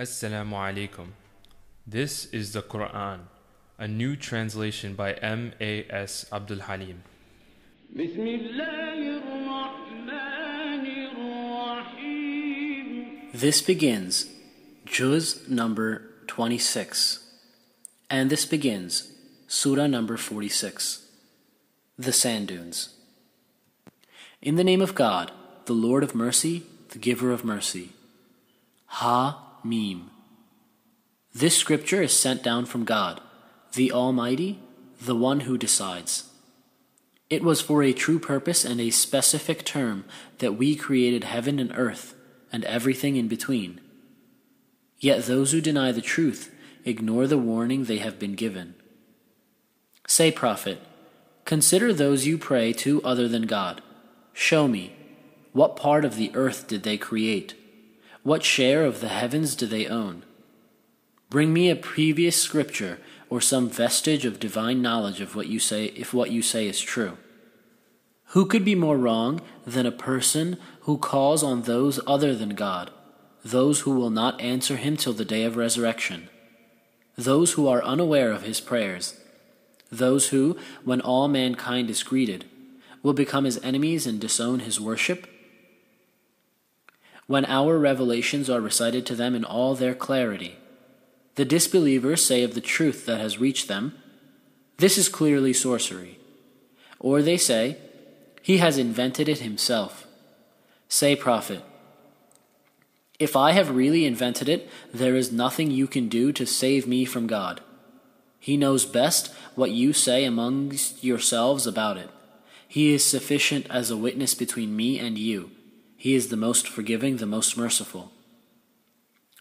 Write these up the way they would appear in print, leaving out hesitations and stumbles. Assalamu alaikum. This is the Qur'an, a new translation by M. A. S. Abdul Halim. This begins Juz number 26, and this begins Surah number 46, The Sand Dunes. In the name of God, the Lord of Mercy, the Giver of Mercy. Ha-sul. Meem. This scripture is sent down from God, the Almighty, the One who decides. It was for a true purpose and a specific term that we created heaven and earth and everything in between. Yet those who deny the truth ignore the warning they have been given. Say, Prophet, consider those you pray to other than God. Show me, what part of the earth did they create? What share of the heavens do they own? Bring me a previous scripture or some vestige of divine knowledge of what you say, if what you say is true. Who could be more wrong than a person who calls on those other than God, those who will not answer him till the day of resurrection, those who are unaware of his prayers, those who, when all mankind is greeted, will become his enemies and disown his worship? When our revelations are recited to them in all their clarity, the disbelievers say of the truth that has reached them, "This is clearly sorcery." Or they say, "He has invented it himself." Say, Prophet, if I have really invented it, there is nothing you can do to save me from God. He knows best what you say amongst yourselves about it. He is sufficient as a witness between me and you. He is the most forgiving, the most merciful.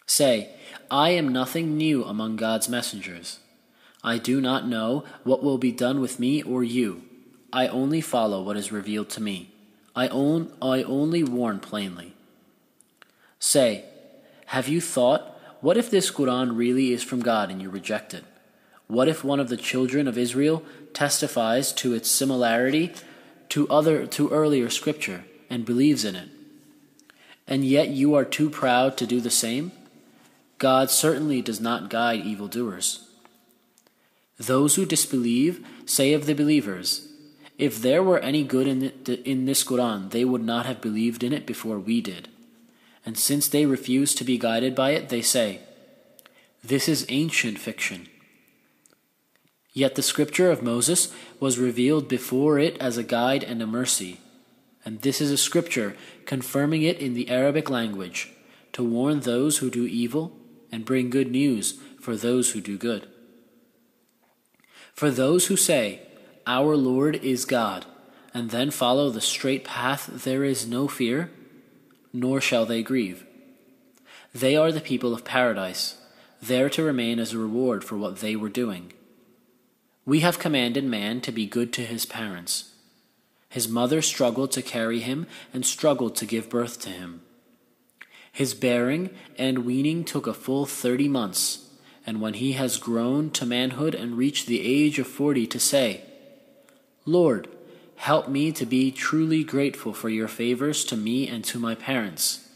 Say, I am nothing new among God's messengers. I do not know what will be done with me or you. I only follow what is revealed to me. I only warn plainly. Say, have you thought, what if this Qur'an really is from God and you reject it? What if one of the children of Israel testifies to its similarity to earlier scripture and believes in it? And yet you are too proud to do the same? God certainly does not guide evildoers. Those who disbelieve say of the believers, if there were any good in this Qur'an, they would not have believed in it before we did. And since they refuse to be guided by it, they say, this is ancient fiction. Yet the scripture of Moses was revealed before it as a guide and a mercy. And this is a scripture confirming it in the Arabic language, to warn those who do evil and bring good news for those who do good. For those who say, our Lord is God, and then follow the straight path, there is no fear, nor shall they grieve. They are the people of paradise, there to remain as a reward for what they were doing. We have commanded man to be good to his parents. His mother struggled to carry him and struggled to give birth to him. His bearing and weaning took a full 30 months, and when he has grown to manhood and reached the age of 40 to say, Lord, help me to be truly grateful for your favors to me and to my parents.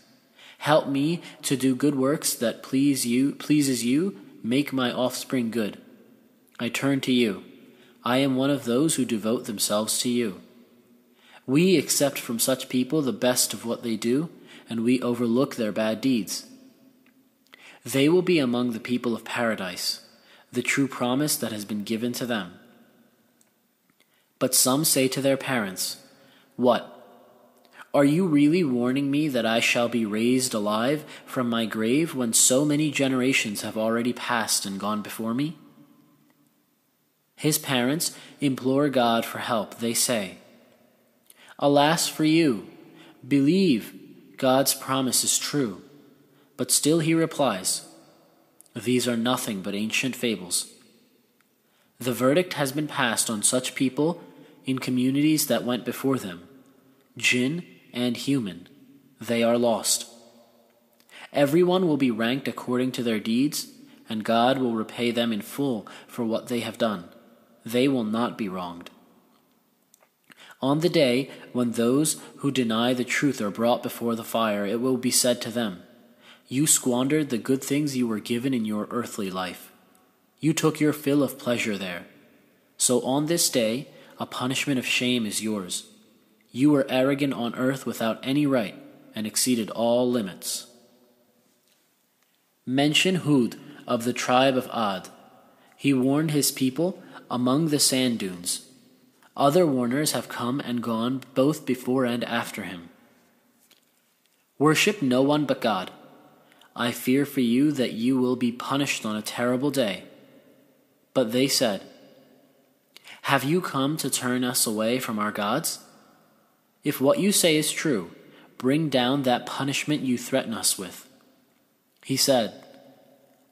Help me to do good works that pleases you, make my offspring good. I turn to you. I am one of those who devote themselves to you. We accept from such people the best of what they do, and we overlook their bad deeds. They will be among the people of paradise, the true promise that has been given to them. But some say to their parents, what? Are you really warning me that I shall be raised alive from my grave when so many generations have already passed and gone before me? His parents implore God for help. They say, alas for you! Believe, God's promise is true. But still he replies, these are nothing but ancient fables. The verdict has been passed on such people in communities that went before them, jinn and human. They are lost. Everyone will be ranked according to their deeds, and God will repay them in full for what they have done. They will not be wronged. On the day when those who deny the truth are brought before the fire, it will be said to them, You squandered the good things you were given in your earthly life. You took your fill of pleasure there. So on this day, a punishment of shame is yours. You were arrogant on earth without any right and exceeded all limits. Mention Hud of the tribe of Ad. He warned his people among the sand dunes. Other warners have come and gone both before and after him. Worship no one but God. I fear for you that you will be punished on a terrible day. But they said, Have you come to turn us away from our gods? If what you say is true, bring down that punishment you threaten us with. He said,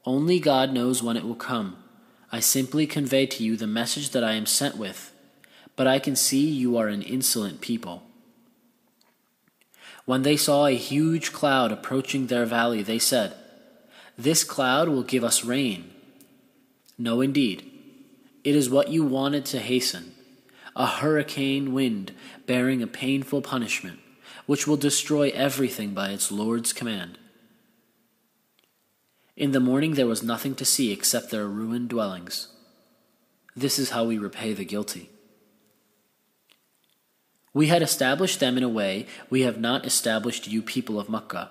Only God knows when it will come. I simply convey to you the message that I am sent with, but I can see you are an insolent people. When they saw a huge cloud approaching their valley, they said, This cloud will give us rain. No, indeed. It is what you wanted to hasten, a hurricane wind bearing a painful punishment, which will destroy everything by its Lord's command. In the morning there was nothing to see except their ruined dwellings. This is how we repay the guilty. We had established them in a way we have not established you people of Makkah.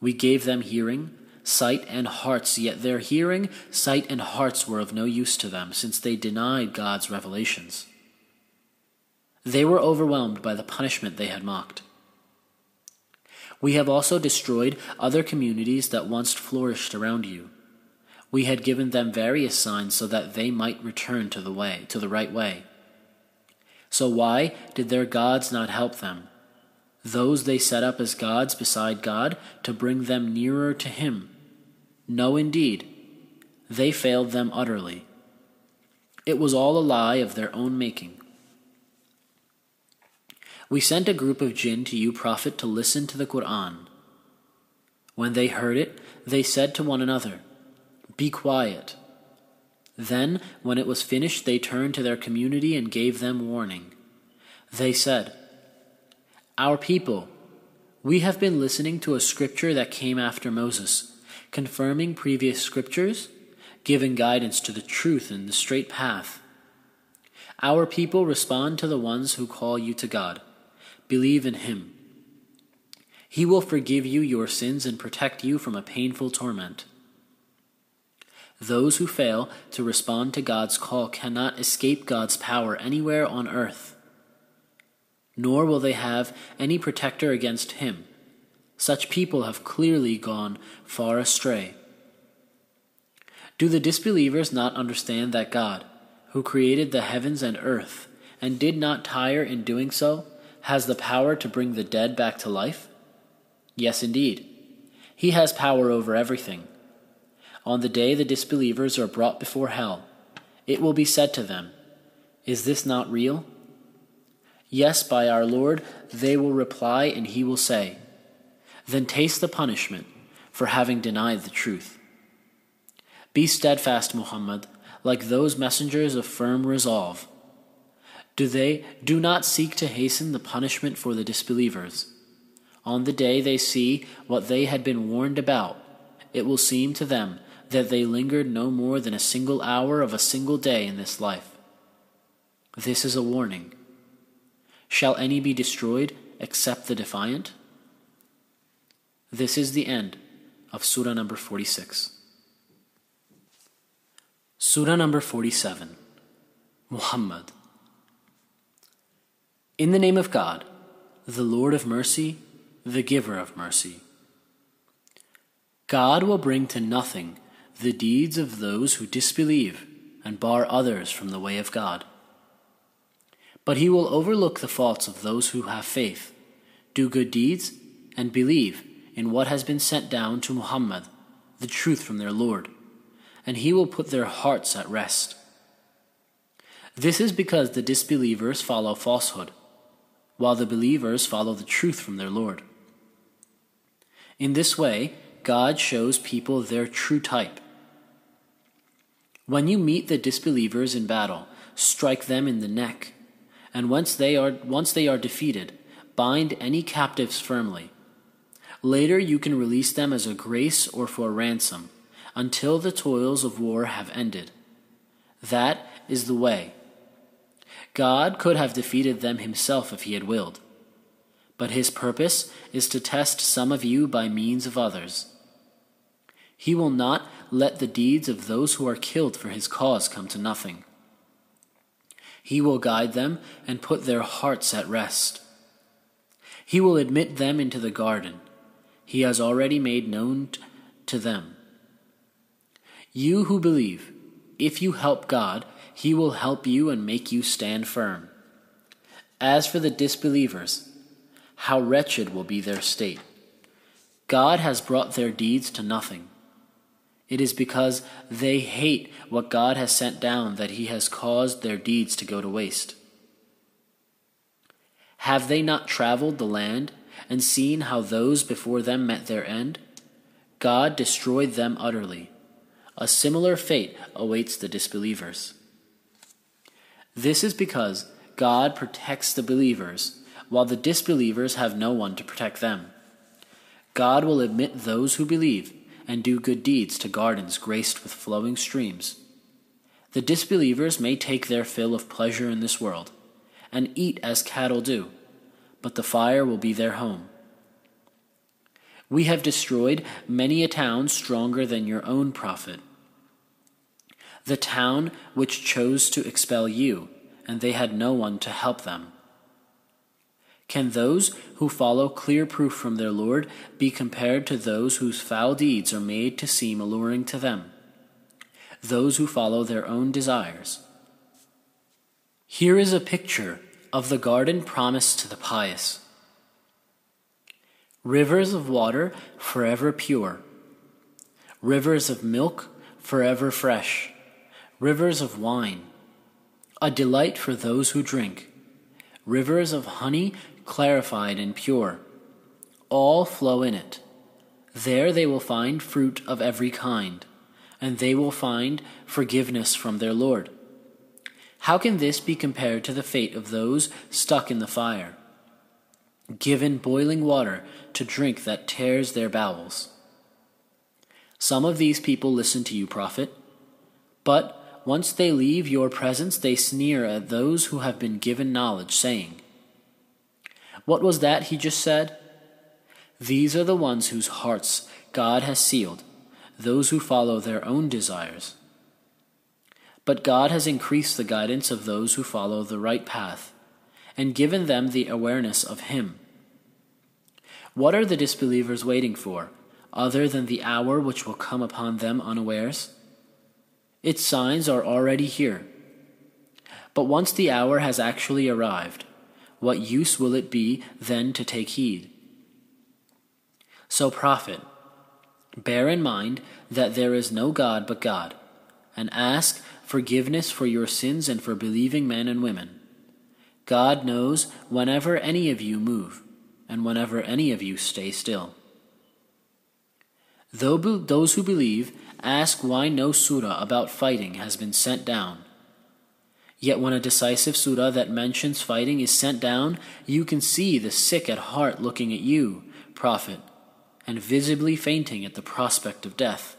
We gave them hearing, sight, and hearts, yet their hearing, sight, and hearts were of no use to them, since they denied God's revelations. They were overwhelmed by the punishment they had mocked. We have also destroyed other communities that once flourished around you. We had given them various signs so that they might return to the right way. So why did their gods not help them? Those they set up as gods beside God to bring them nearer to Him. No, indeed, they failed them utterly. It was all a lie of their own making. We sent a group of jinn to you, Prophet, to listen to the Qur'an. When they heard it, they said to one another, Be quiet. Then, when it was finished, they turned to their community and gave them warning. They said, Our people, we have been listening to a scripture that came after Moses, confirming previous scriptures, giving guidance to the truth and the straight path. Our people, respond to the ones who call you to God. Believe in Him. He will forgive you your sins and protect you from a painful torment. Those who fail to respond to God's call cannot escape God's power anywhere on earth, nor will they have any protector against Him. Such people have clearly gone far astray. Do the disbelievers not understand that God, who created the heavens and earth, and did not tire in doing so, has the power to bring the dead back to life? Yes, indeed. He has power over everything. On the day the disbelievers are brought before hell, it will be said to them, Is this not real? Yes, by our Lord, they will reply, and He will say, Then taste the punishment for having denied the truth. Be steadfast, Muhammad, like those messengers of firm resolve. Do not seek to hasten the punishment for the disbelievers. On the day they see what they had been warned about, it will seem to them that they lingered no more than a single hour of a single day in this life. This is a warning. Shall any be destroyed except the defiant? This is the end of Surah number 46. Surah number 47. Muhammad. In the name of God, the Lord of mercy, the giver of mercy. God will bring to nothing the deeds of those who disbelieve and bar others from the way of God. But He will overlook the faults of those who have faith, do good deeds, and believe in what has been sent down to Muhammad, the truth from their Lord, and He will put their hearts at rest. This is because the disbelievers follow falsehood, while the believers follow the truth from their Lord. In this way, God shows people their true type. When you meet the disbelievers in battle, strike them in the neck, and once they are defeated, bind any captives firmly. Later you can release them as a grace or for ransom, until the toils of war have ended. That is the way. God could have defeated them himself if he had willed. But his purpose is to test some of you by means of others. He will not let the deeds of those who are killed for his cause come to nothing. He will guide them and put their hearts at rest. He will admit them into the garden he has already made known to them. You who believe, if you help God, he will help you and make you stand firm. As for the disbelievers, how wretched will be their state. God has brought their deeds to nothing. It is because they hate what God has sent down that he has caused their deeds to go to waste. Have they not traveled the land and seen how those before them met their end? God destroyed them utterly. A similar fate awaits the disbelievers. This is because God protects the believers, while the disbelievers have no one to protect them. God will admit those who believe and do good deeds to gardens graced with flowing streams. The disbelievers may take their fill of pleasure in this world and eat as cattle do, but the fire will be their home. We have destroyed many a town stronger than your own prophet, the town which chose to expel you, and they had no one to help them. Can those who follow clear proof from their Lord be compared to those whose foul deeds are made to seem alluring to them, those who follow their own desires? Here is a picture of the garden promised to the pious. Rivers of water forever pure, rivers of milk forever fresh, rivers of wine, a delight for those who drink, rivers of honey clarified and pure, all flow in it. There they will find fruit of every kind, and they will find forgiveness from their Lord. How can this be compared to the fate of those stuck in the fire, given boiling water to drink that tears their bowels? Some of these people listen to you, Prophet, but once they leave your presence, they sneer at those who have been given knowledge, saying, "What was that he just said?" These are the ones whose hearts God has sealed, those who follow their own desires. But God has increased the guidance of those who follow the right path, and given them the awareness of him. What are the disbelievers waiting for, other than the hour which will come upon them unawares? Its signs are already here. But once the hour has actually arrived, what use will it be then to take heed? So, Prophet, bear in mind that there is no God but God, and ask forgiveness for your sins and for believing men and women. God knows whenever any of you move, and whenever any of you stay still. Those who believe ask why no surah about fighting has been sent down. Yet when a decisive surah that mentions fighting is sent down, you can see the sick at heart looking at you, Prophet, and visibly fainting at the prospect of death.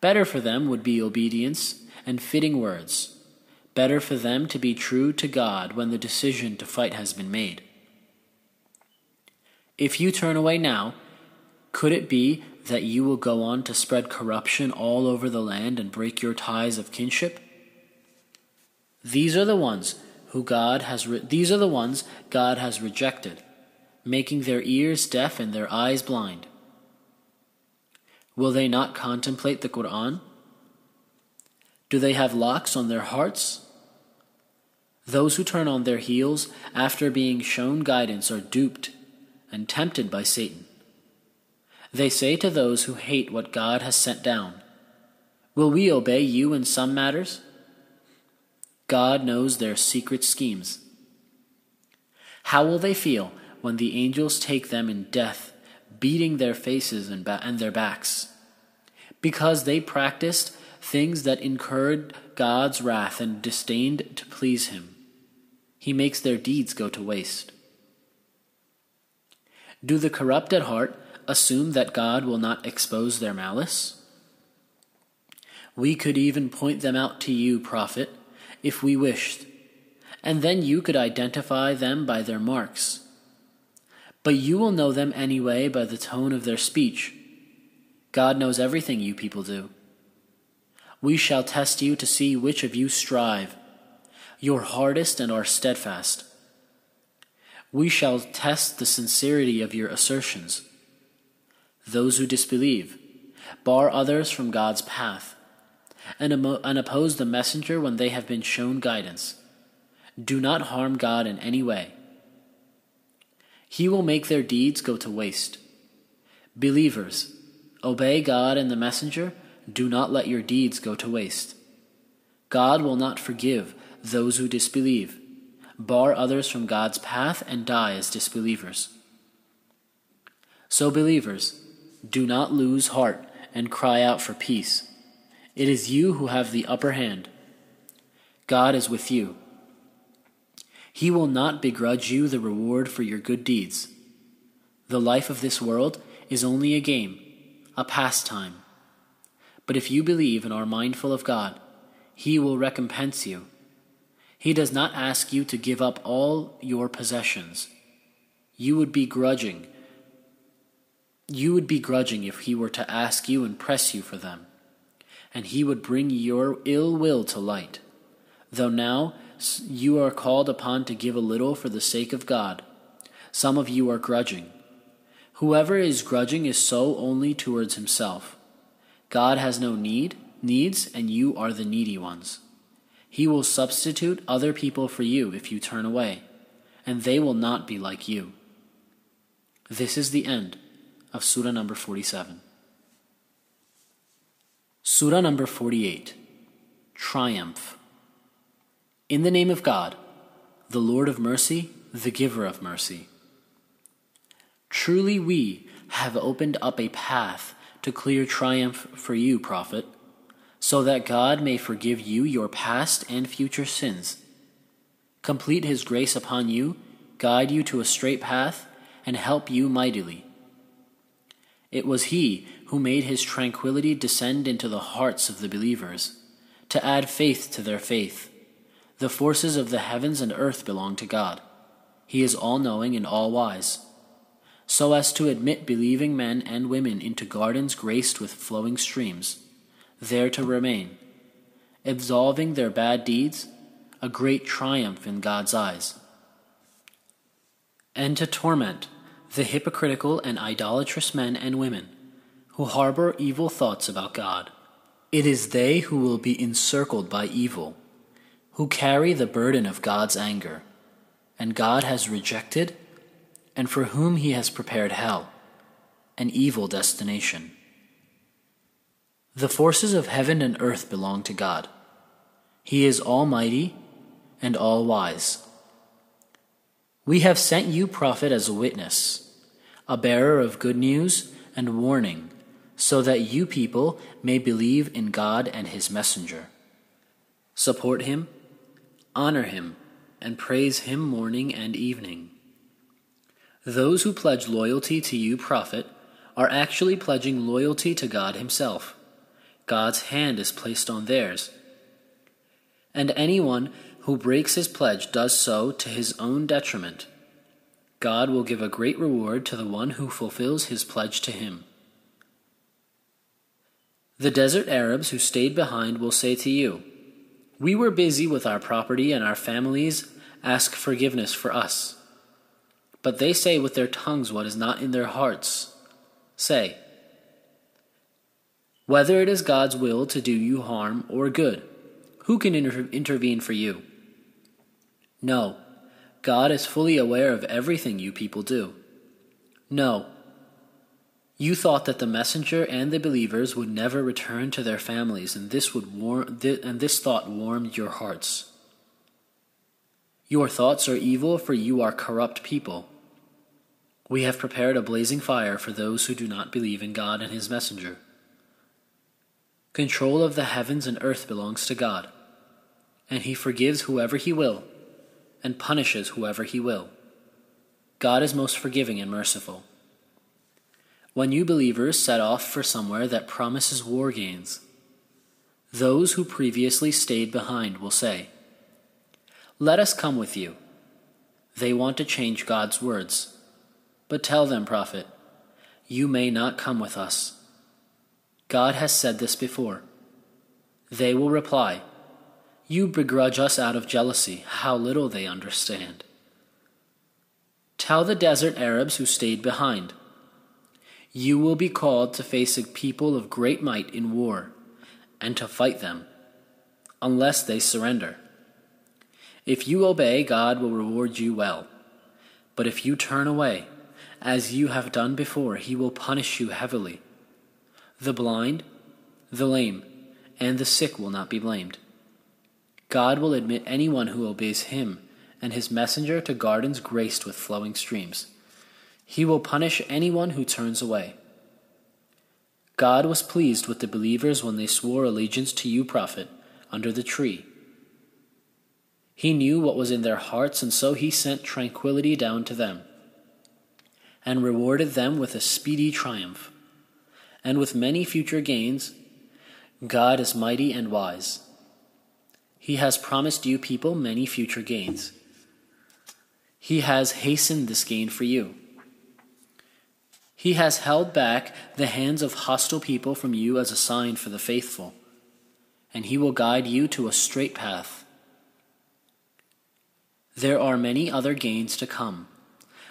Better for them would be obedience and fitting words. Better for them to be true to God when the decision to fight has been made. If you turn away now, could it be that you will go on to spread corruption all over the land and break your ties of kinship? These are the ones God has rejected, making their ears deaf and their eyes blind. Will they not contemplate the Qur'an? Do they have locks on their hearts? Those who turn on their heels after being shown guidance are duped and tempted by Satan. They say to those who hate what God has sent down, "Will we obey you in some matters?" God knows their secret schemes. How will they feel when the angels take them in death, beating their faces and their backs, because they practiced things that incurred God's wrath and disdained to please him? He makes their deeds go to waste. Do the corrupt at heart assume that God will not expose their malice? We could even point them out to you, Prophet, if we wished, and then you could identify them by their marks. But you will know them anyway by the tone of their speech. God knows everything you people do. We shall test you to see which of you strive, your hardest and are steadfast. We shall test the sincerity of your assertions. Those who disbelieve, bar others from God's path, and oppose the messenger when they have been shown guidance. Do not harm God in any way. He will make their deeds go to waste. Believers, obey God and the messenger. Do not let your deeds go to waste. God will not forgive those who disbelieve, bar others from God's path, and die as disbelievers. So believers, do not lose heart and cry out for peace. It is you who have the upper hand. God is with you. He will not begrudge you the reward for your good deeds. The life of this world is only a game, a pastime. But if you believe and are mindful of God, He will recompense you. He does not ask you to give up all your possessions. You would be grudging if He were to ask you and press you for them, and He would bring your ill will to light. Though now you are called upon to give a little for the sake of God, some of you are grudging. Whoever is grudging is so only towards himself. God has no needs, and you are the needy ones. He will substitute other people for you if you turn away, and they will not be like you. This is the end of Surah number 47. Surah number 48, Triumph. In the name of God, the Lord of mercy, the giver of mercy. Truly we have opened up a path to clear triumph for you, Prophet, so that God may forgive you your past and future sins, complete His grace upon you, guide you to a straight path, and help you mightily. It was He who made His tranquility descend into the hearts of the believers, to add faith to their faith. The forces of the heavens and earth belong to God. He is all-knowing and all-wise, so as to admit believing men and women into gardens graced with flowing streams, there to remain, absolving their bad deeds, a great triumph in God's eyes, and to torment the hypocritical and idolatrous men and women who harbor evil thoughts about God. It is they who will be encircled by evil, who carry the burden of God's anger, and God has rejected, and for whom He has prepared hell, an evil destination. The forces of heaven and earth belong to God. He is almighty and all-wise. We have sent you, Prophet, as a witness, a bearer of good news and warning, so that you people may believe in God and His messenger. Support Him, honor Him, and praise Him morning and evening. Those who pledge loyalty to you, Prophet, are actually pledging loyalty to God Himself. God's hand is placed on theirs, and anyone who breaks his pledge does so to his own detriment. God will give a great reward to the one who fulfills his pledge to Him. The desert Arabs who stayed behind will say to you, "We were busy with our property and our families, ask forgiveness for us." But they say with their tongues what is not in their hearts. Say, whether it is God's will to do you harm or good, who can intervene for you? No, God is fully aware of everything you people do. No, you thought that the messenger and the believers would never return to their families, and this thought warmed your hearts. Your thoughts are evil, for you are corrupt people. We have prepared a blazing fire for those who do not believe in God and His messenger. Control of the heavens and earth belongs to God, and He forgives whoever He will, and punishes whoever He will. God is most forgiving and merciful. When you believers set off for somewhere that promises war gains, those who previously stayed behind will say, "Let us come with you." They want to change God's words. But tell them, Prophet, you may not come with us. God has said this before. They will reply, "You begrudge us out of jealousy." How little they understand. Tell the desert Arabs who stayed behind, "You will be called to face a people of great might in war and to fight them, unless they surrender. If you obey, God will reward you well. But if you turn away, as you have done before, he will punish you heavily. The blind, the lame, and the sick will not be blamed. God will admit anyone who obeys him and his messenger to gardens graced with flowing streams. He will punish anyone who turns away." God was pleased with the believers when they swore allegiance to you, Prophet, under the tree. He knew what was in their hearts, and so he sent tranquility down to them, and rewarded them with a speedy triumph, and with many future gains. God is mighty and wise. He has promised you people many future gains. He has hastened this gain for you. He has held back the hands of hostile people from you as a sign for the faithful, and he will guide you to a straight path. There are many other gains to come,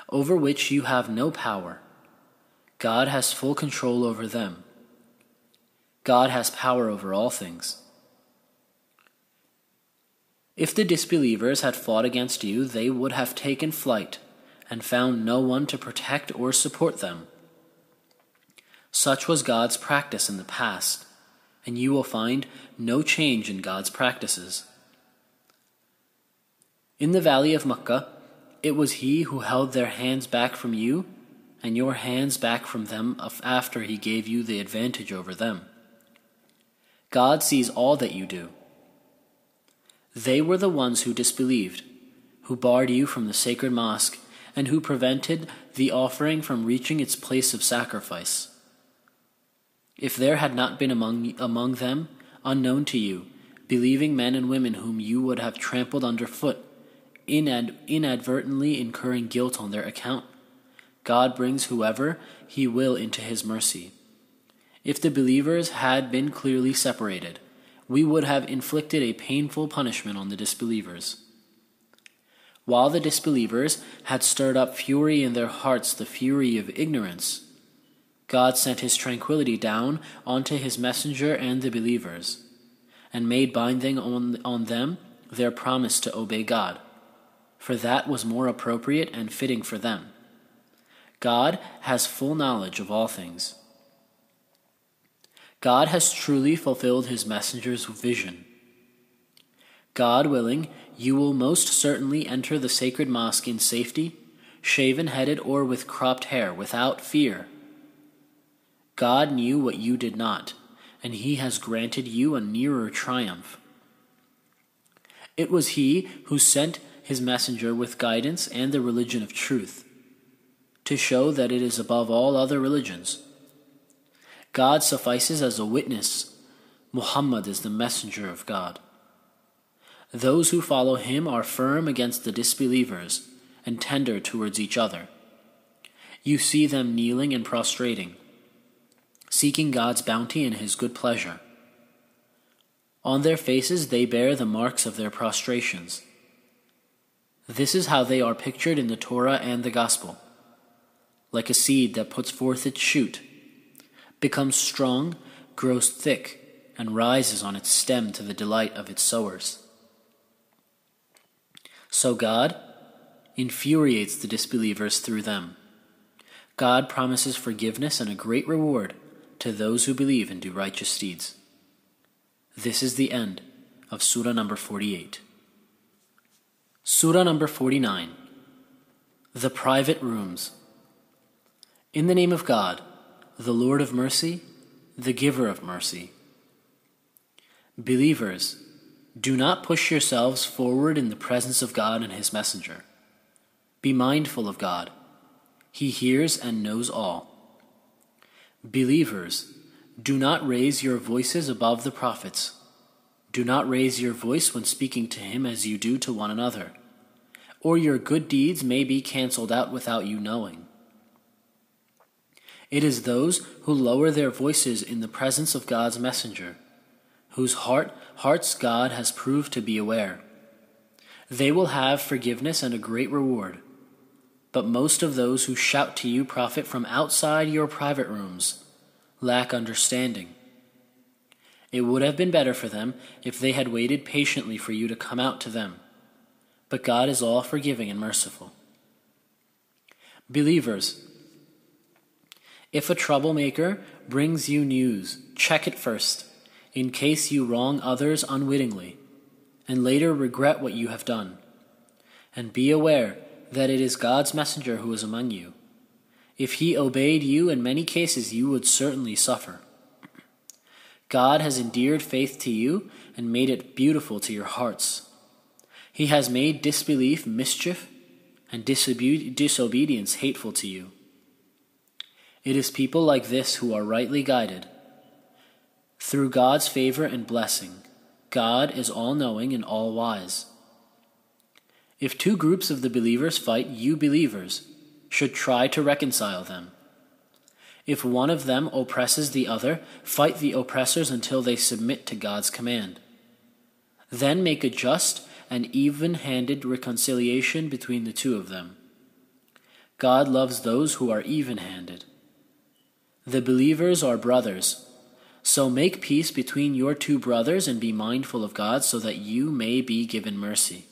over which you have no power. God has full control over them. God has power over all things. If the disbelievers had fought against you, they would have taken flight and found no one to protect or support them. Such was God's practice in the past, and you will find no change in God's practices. In the valley of Makkah, it was he who held their hands back from you and your hands back from them after he gave you the advantage over them. God sees all that you do. They were the ones who disbelieved, who barred you from the sacred mosque, and who prevented the offering from reaching its place of sacrifice. If there had not been among them, unknown to you, believing men and women whom you would have trampled underfoot, inadvertently incurring guilt on their account, God brings whoever he will into his mercy. If the believers had been clearly separated, we would have inflicted a painful punishment on the disbelievers. While the disbelievers had stirred up fury in their hearts, the fury of ignorance, God sent his tranquility down onto his messenger and the believers, and made binding on them their promise to obey God, for that was more appropriate and fitting for them. God has full knowledge of all things. God has truly fulfilled his messenger's vision. God willing, you will most certainly enter the sacred mosque in safety, shaven-headed or with cropped hair, without fear. God knew what you did not, and he has granted you a nearer triumph. It was he who sent his messenger with guidance and the religion of truth, to show that it is above all other religions. God suffices as a witness. Muhammad is the messenger of God. Those who follow him are firm against the disbelievers and tender towards each other. You see them kneeling and prostrating, seeking God's bounty and his good pleasure. On their faces they bear the marks of their prostrations. This is how they are pictured in the Torah and the Gospel, like a seed that puts forth its shoot, becomes strong, grows thick, and rises on its stem to the delight of its sowers. So God infuriates the disbelievers through them. God promises forgiveness and a great reward to those who believe and do righteous deeds. This is the end of Surah number 48. Surah number 49. The Private Rooms. In the name of God, the Lord of mercy, the giver of mercy. Believers, do not push yourselves forward in the presence of God and his messenger. Be mindful of God. He hears and knows all. Believers, do not raise your voices above the prophets. Do not raise your voice when speaking to him as you do to one another, or your good deeds may be cancelled out without you knowing. It is those who lower their voices in the presence of God's messenger, whose hearts God has proved to be aware. They will have forgiveness and a great reward. But most of those who shout to you profit from outside your private rooms, lack understanding. It would have been better for them if they had waited patiently for you to come out to them. But God is all forgiving and merciful. Believers, if a troublemaker brings you news, check it first, in case you wrong others unwittingly, and later regret what you have done. And be aware that it is God's messenger who is among you. If he obeyed you, in many cases you would certainly suffer. God has endeared faith to you and made it beautiful to your hearts. He has made disbelief mischief and disobedience hateful to you. It is people like this who are rightly guided. Through God's favor and blessing, God is all-knowing and all-wise. If two groups of the believers fight, you believers should try to reconcile them. If one of them oppresses the other, fight the oppressors until they submit to God's command. Then make a just and even-handed reconciliation between the two of them. God loves those who are even-handed. The believers are brothers, so make peace between your two brothers and be mindful of God so that you may be given mercy.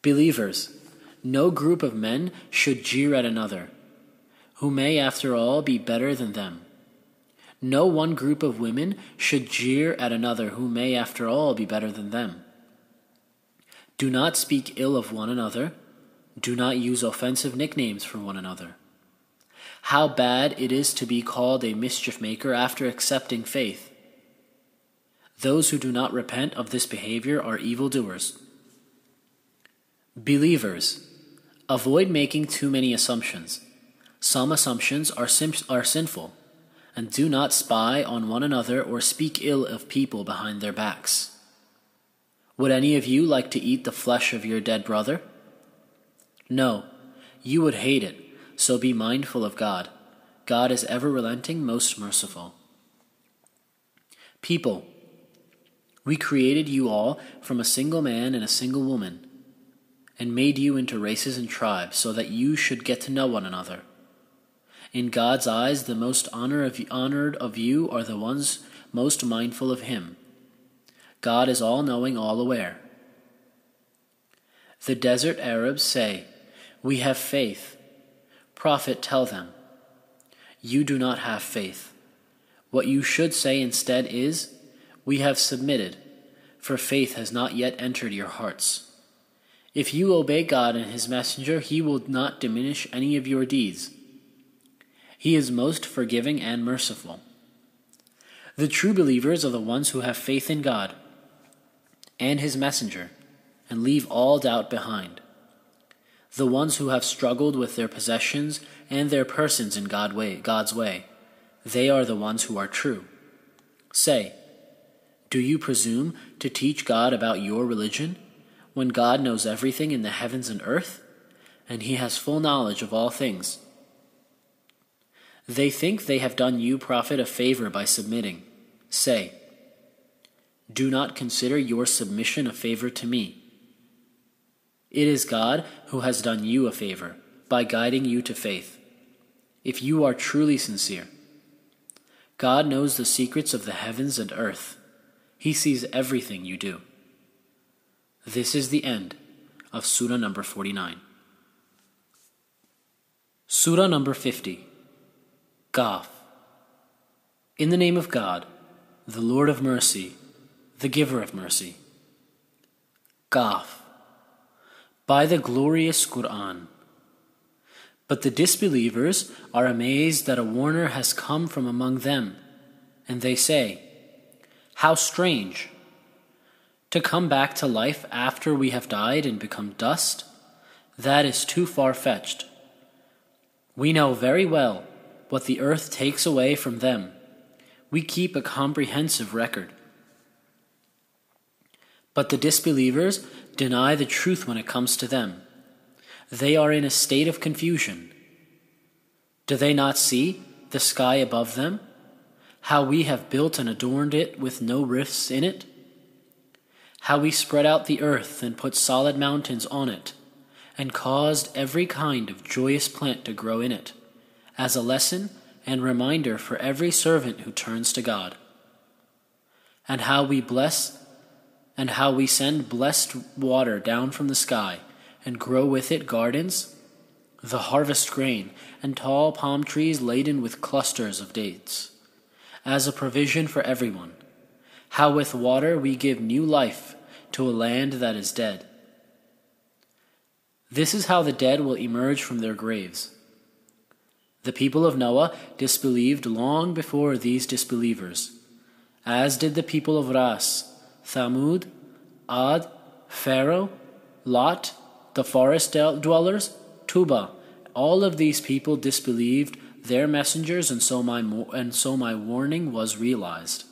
Believers, no group of men should jeer at another, who may after all be better than them. No one group of women should jeer at another, who may after all be better than them. Do not speak ill of one another. Do not use offensive nicknames for one another. How bad it is to be called a mischief maker after accepting faith. Those who do not repent of this behavior are evildoers. Believers, avoid making too many assumptions. Some assumptions are sinful, and do not spy on one another or speak ill of people behind their backs. Would any of you like to eat the flesh of your dead brother? No, you would hate it, so be mindful of God. God is ever relenting, most merciful. People, we created you all from a single man and a single woman, and made you into races and tribes so that you should get to know one another. In God's eyes, the most honored of you are the ones most mindful of him. God is all-knowing, all-aware. The desert Arabs say, "We have faith." Prophet, tell them, "You do not have faith." What you should say instead is, "We have submitted, for faith has not yet entered your hearts." If you obey God and his messenger, he will not diminish any of your deeds. He is most forgiving and merciful. The true believers are the ones who have faith in God and his messenger and leave all doubt behind. The ones who have struggled with their possessions and their persons in God's way, they are the ones who are true. Say, "Do you presume to teach God about your religion, when God knows everything in the heavens and earth, and he has full knowledge of all things?" They think they have done you, prophet, a favor by submitting. Say, "Do not consider your submission a favor to me. It is God who has done you a favor by guiding you to faith, if you are truly sincere. God knows the secrets of the heavens and earth. He sees everything you do." This is the end of Surah number 49. Surah number 50. Kaf. In the name of God, the Lord of mercy, the giver of mercy. Kaf. By the glorious Qur'an. But the disbelievers are amazed that a warner has come from among them, and they say, "How strange! To come back to life after we have died and become dust? That is too far-fetched." We know very well what the earth takes away from them. We keep a comprehensive record. But the disbelievers deny the truth when it comes to them. They are in a state of confusion. Do they not see the sky above them, how we have built and adorned it with no rifts in it? How we spread out the earth and put solid mountains on it, and caused every kind of joyous plant to grow in it, as a lesson and reminder for every servant who turns to God. And how we send blessed water down from the sky, and grow with it gardens, the harvest grain, and tall palm trees laden with clusters of dates, as a provision for everyone. How with water we give new life to a land that is dead. This is how the dead will emerge from their graves. The people of Noah disbelieved long before these disbelievers, as did the people of Ras, Thamud, Ad, Pharaoh, Lot, the forest dwellers, Tuba. All of these people disbelieved their messengers, and so my warning was realized.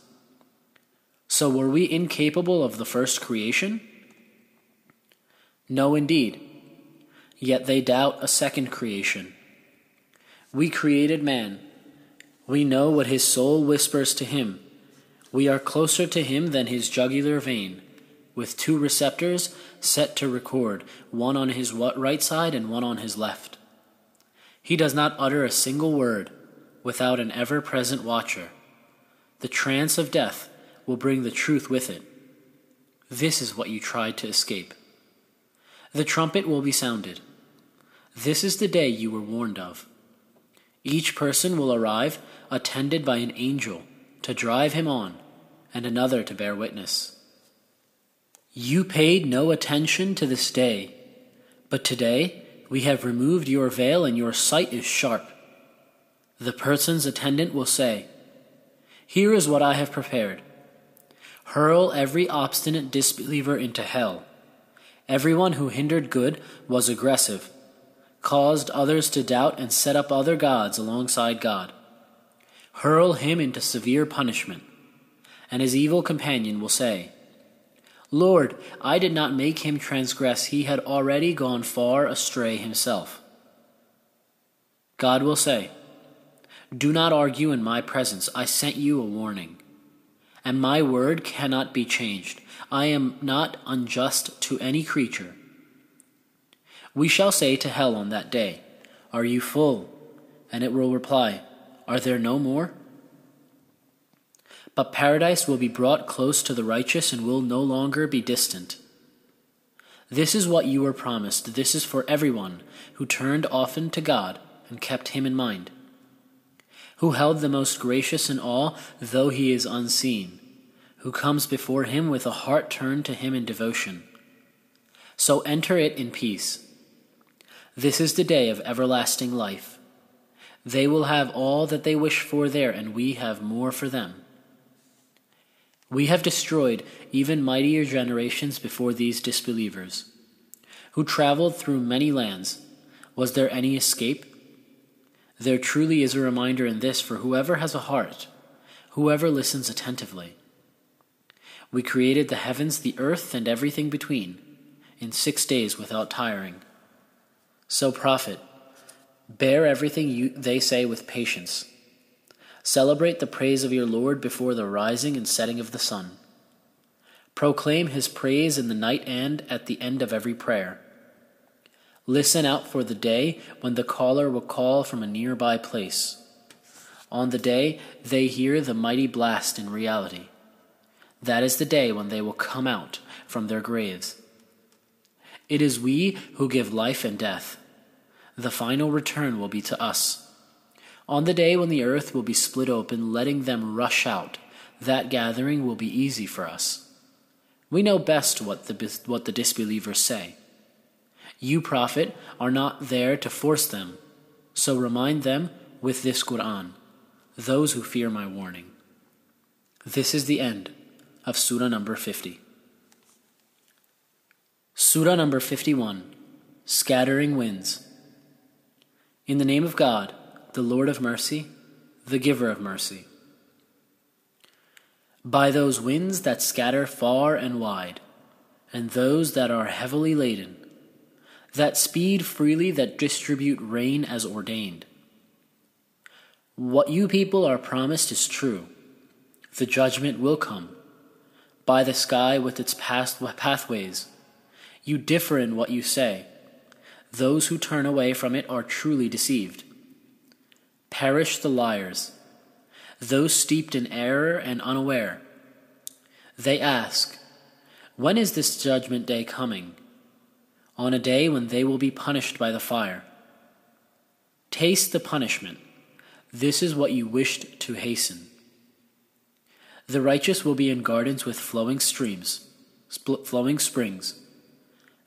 So were we incapable of the first creation? No, indeed. Yet they doubt a second creation. We created man. We know what his soul whispers to him. We are closer to him than his jugular vein, with two receptors set to record, one on his right side and one on his left. He does not utter a single word without an ever-present watcher. The trance of death will bring the truth with it. This is what you tried to escape. The trumpet will be sounded. This is the day you were warned of. Each person will arrive, attended by an angel, to drive him on, and another to bear witness. You paid no attention to this day, but today we have removed your veil and your sight is sharp. The person's attendant will say, "Here is what I have prepared." Hurl every obstinate disbeliever into hell. Everyone who hindered good was aggressive, caused others to doubt and set up other gods alongside God. Hurl him into severe punishment, and his evil companion will say, "Lord, I did not make him transgress. He had already gone far astray himself." God will say, "Do not argue in my presence. I sent you a warning, and my word cannot be changed. I am not unjust to any creature." We shall say to hell on that day, "Are you full?" And it will reply, "Are there no more?" But paradise will be brought close to the righteous and will no longer be distant. This is what you were promised. This is for everyone who turned often to God and kept him in mind, who held the most gracious in all, though he is unseen, who comes before him with a heart turned to him in devotion. So enter it in peace. This is the day of everlasting life. They will have all that they wish for there, and we have more for them. We have destroyed even mightier generations before these disbelievers, who traveled through many lands. Was there any escape? There truly is a reminder in this for whoever has a heart, whoever listens attentively. We created the heavens, the earth, and everything between, in 6 days without tiring. So, prophet, bear everything they say with patience. Celebrate the praise of your Lord before the rising and setting of the sun. Proclaim his praise in the night and at the end of every prayer. Listen out for the day when the caller will call from a nearby place. On the day they hear the mighty blast in reality, that is the day when they will come out from their graves. It is we who give life and death. The final return will be to us. On the day when the earth will be split open, letting them rush out, that gathering will be easy for us. We know best what the disbelievers say. You, prophet, are not there to force them, so remind them with this Qur'an, those who fear my warning. This is the end of Surah number 50. Surah number 51, Scattering Winds. In the name of God, the Lord of mercy, the giver of mercy. By those winds that scatter far and wide, and those that are heavily laden, that speed freely, that distribute rain as ordained. What you people are promised is true. The judgment will come. By the sky with its pathways, you differ in what you say. Those who turn away from it are truly deceived. Perish the liars, those steeped in error and unaware. They ask, when is this judgment day coming? On a day when they will be punished by the fire. Taste the punishment. This is what you wished to hasten. The righteous will be in gardens with flowing streams, flowing springs.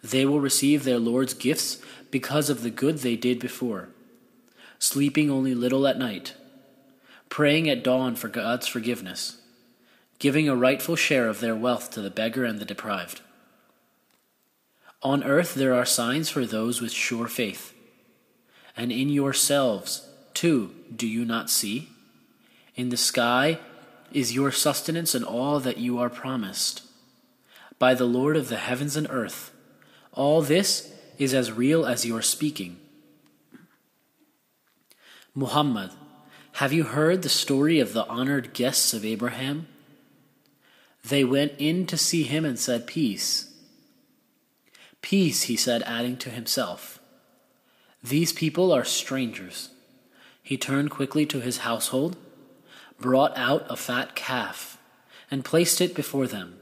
They will receive their Lord's gifts because of the good they did before, sleeping only little at night, praying at dawn for God's forgiveness, giving a rightful share of their wealth to the beggar and the deprived. On earth there are signs for those with sure faith. And in yourselves, too, do you not see? In the sky is your sustenance and all that you are promised. By the Lord of the heavens and earth, all this is as real as your speaking. Muhammad, have you heard the story of the honored guests of Abraham? They went in to see him and said, peace. Peace, he said, adding to himself, these people are strangers. He turned quickly to his household, brought out a fat calf, and placed it before them.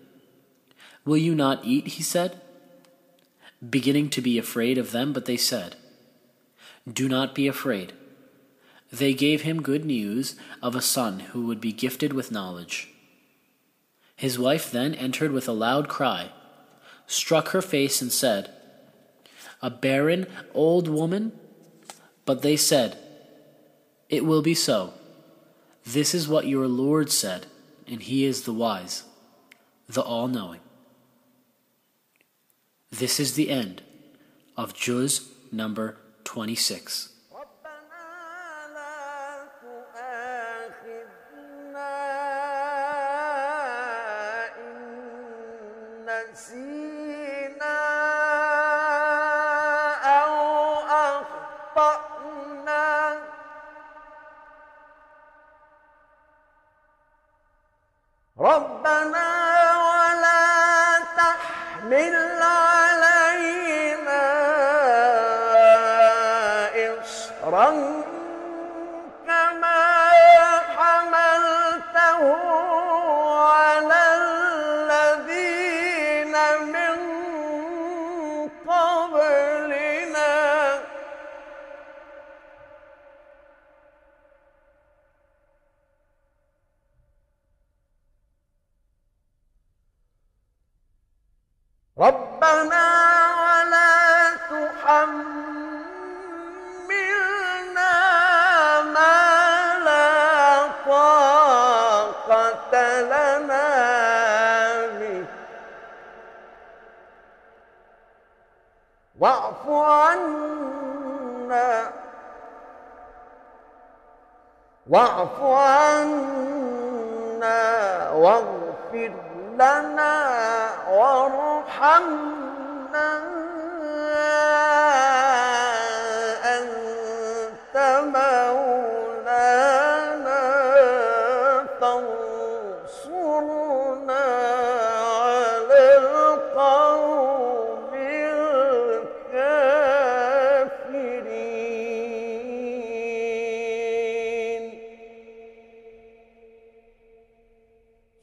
Will you not eat, he said, beginning to be afraid of them, but they said, do not be afraid. They gave him good news of a son who would be gifted with knowledge. His wife then entered with a loud cry, struck her face and said, a barren old woman? But they said, it will be so. This is what your Lord said, and he is the wise, the all-knowing. This is the end of Juz number 26. واعف عنا واغفر لنا وارحمنا أنت مولانا فانصرنا على القوم الكافرين.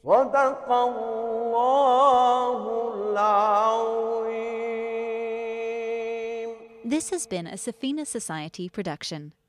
صدق الله العظيم. This has been a Safina Society production.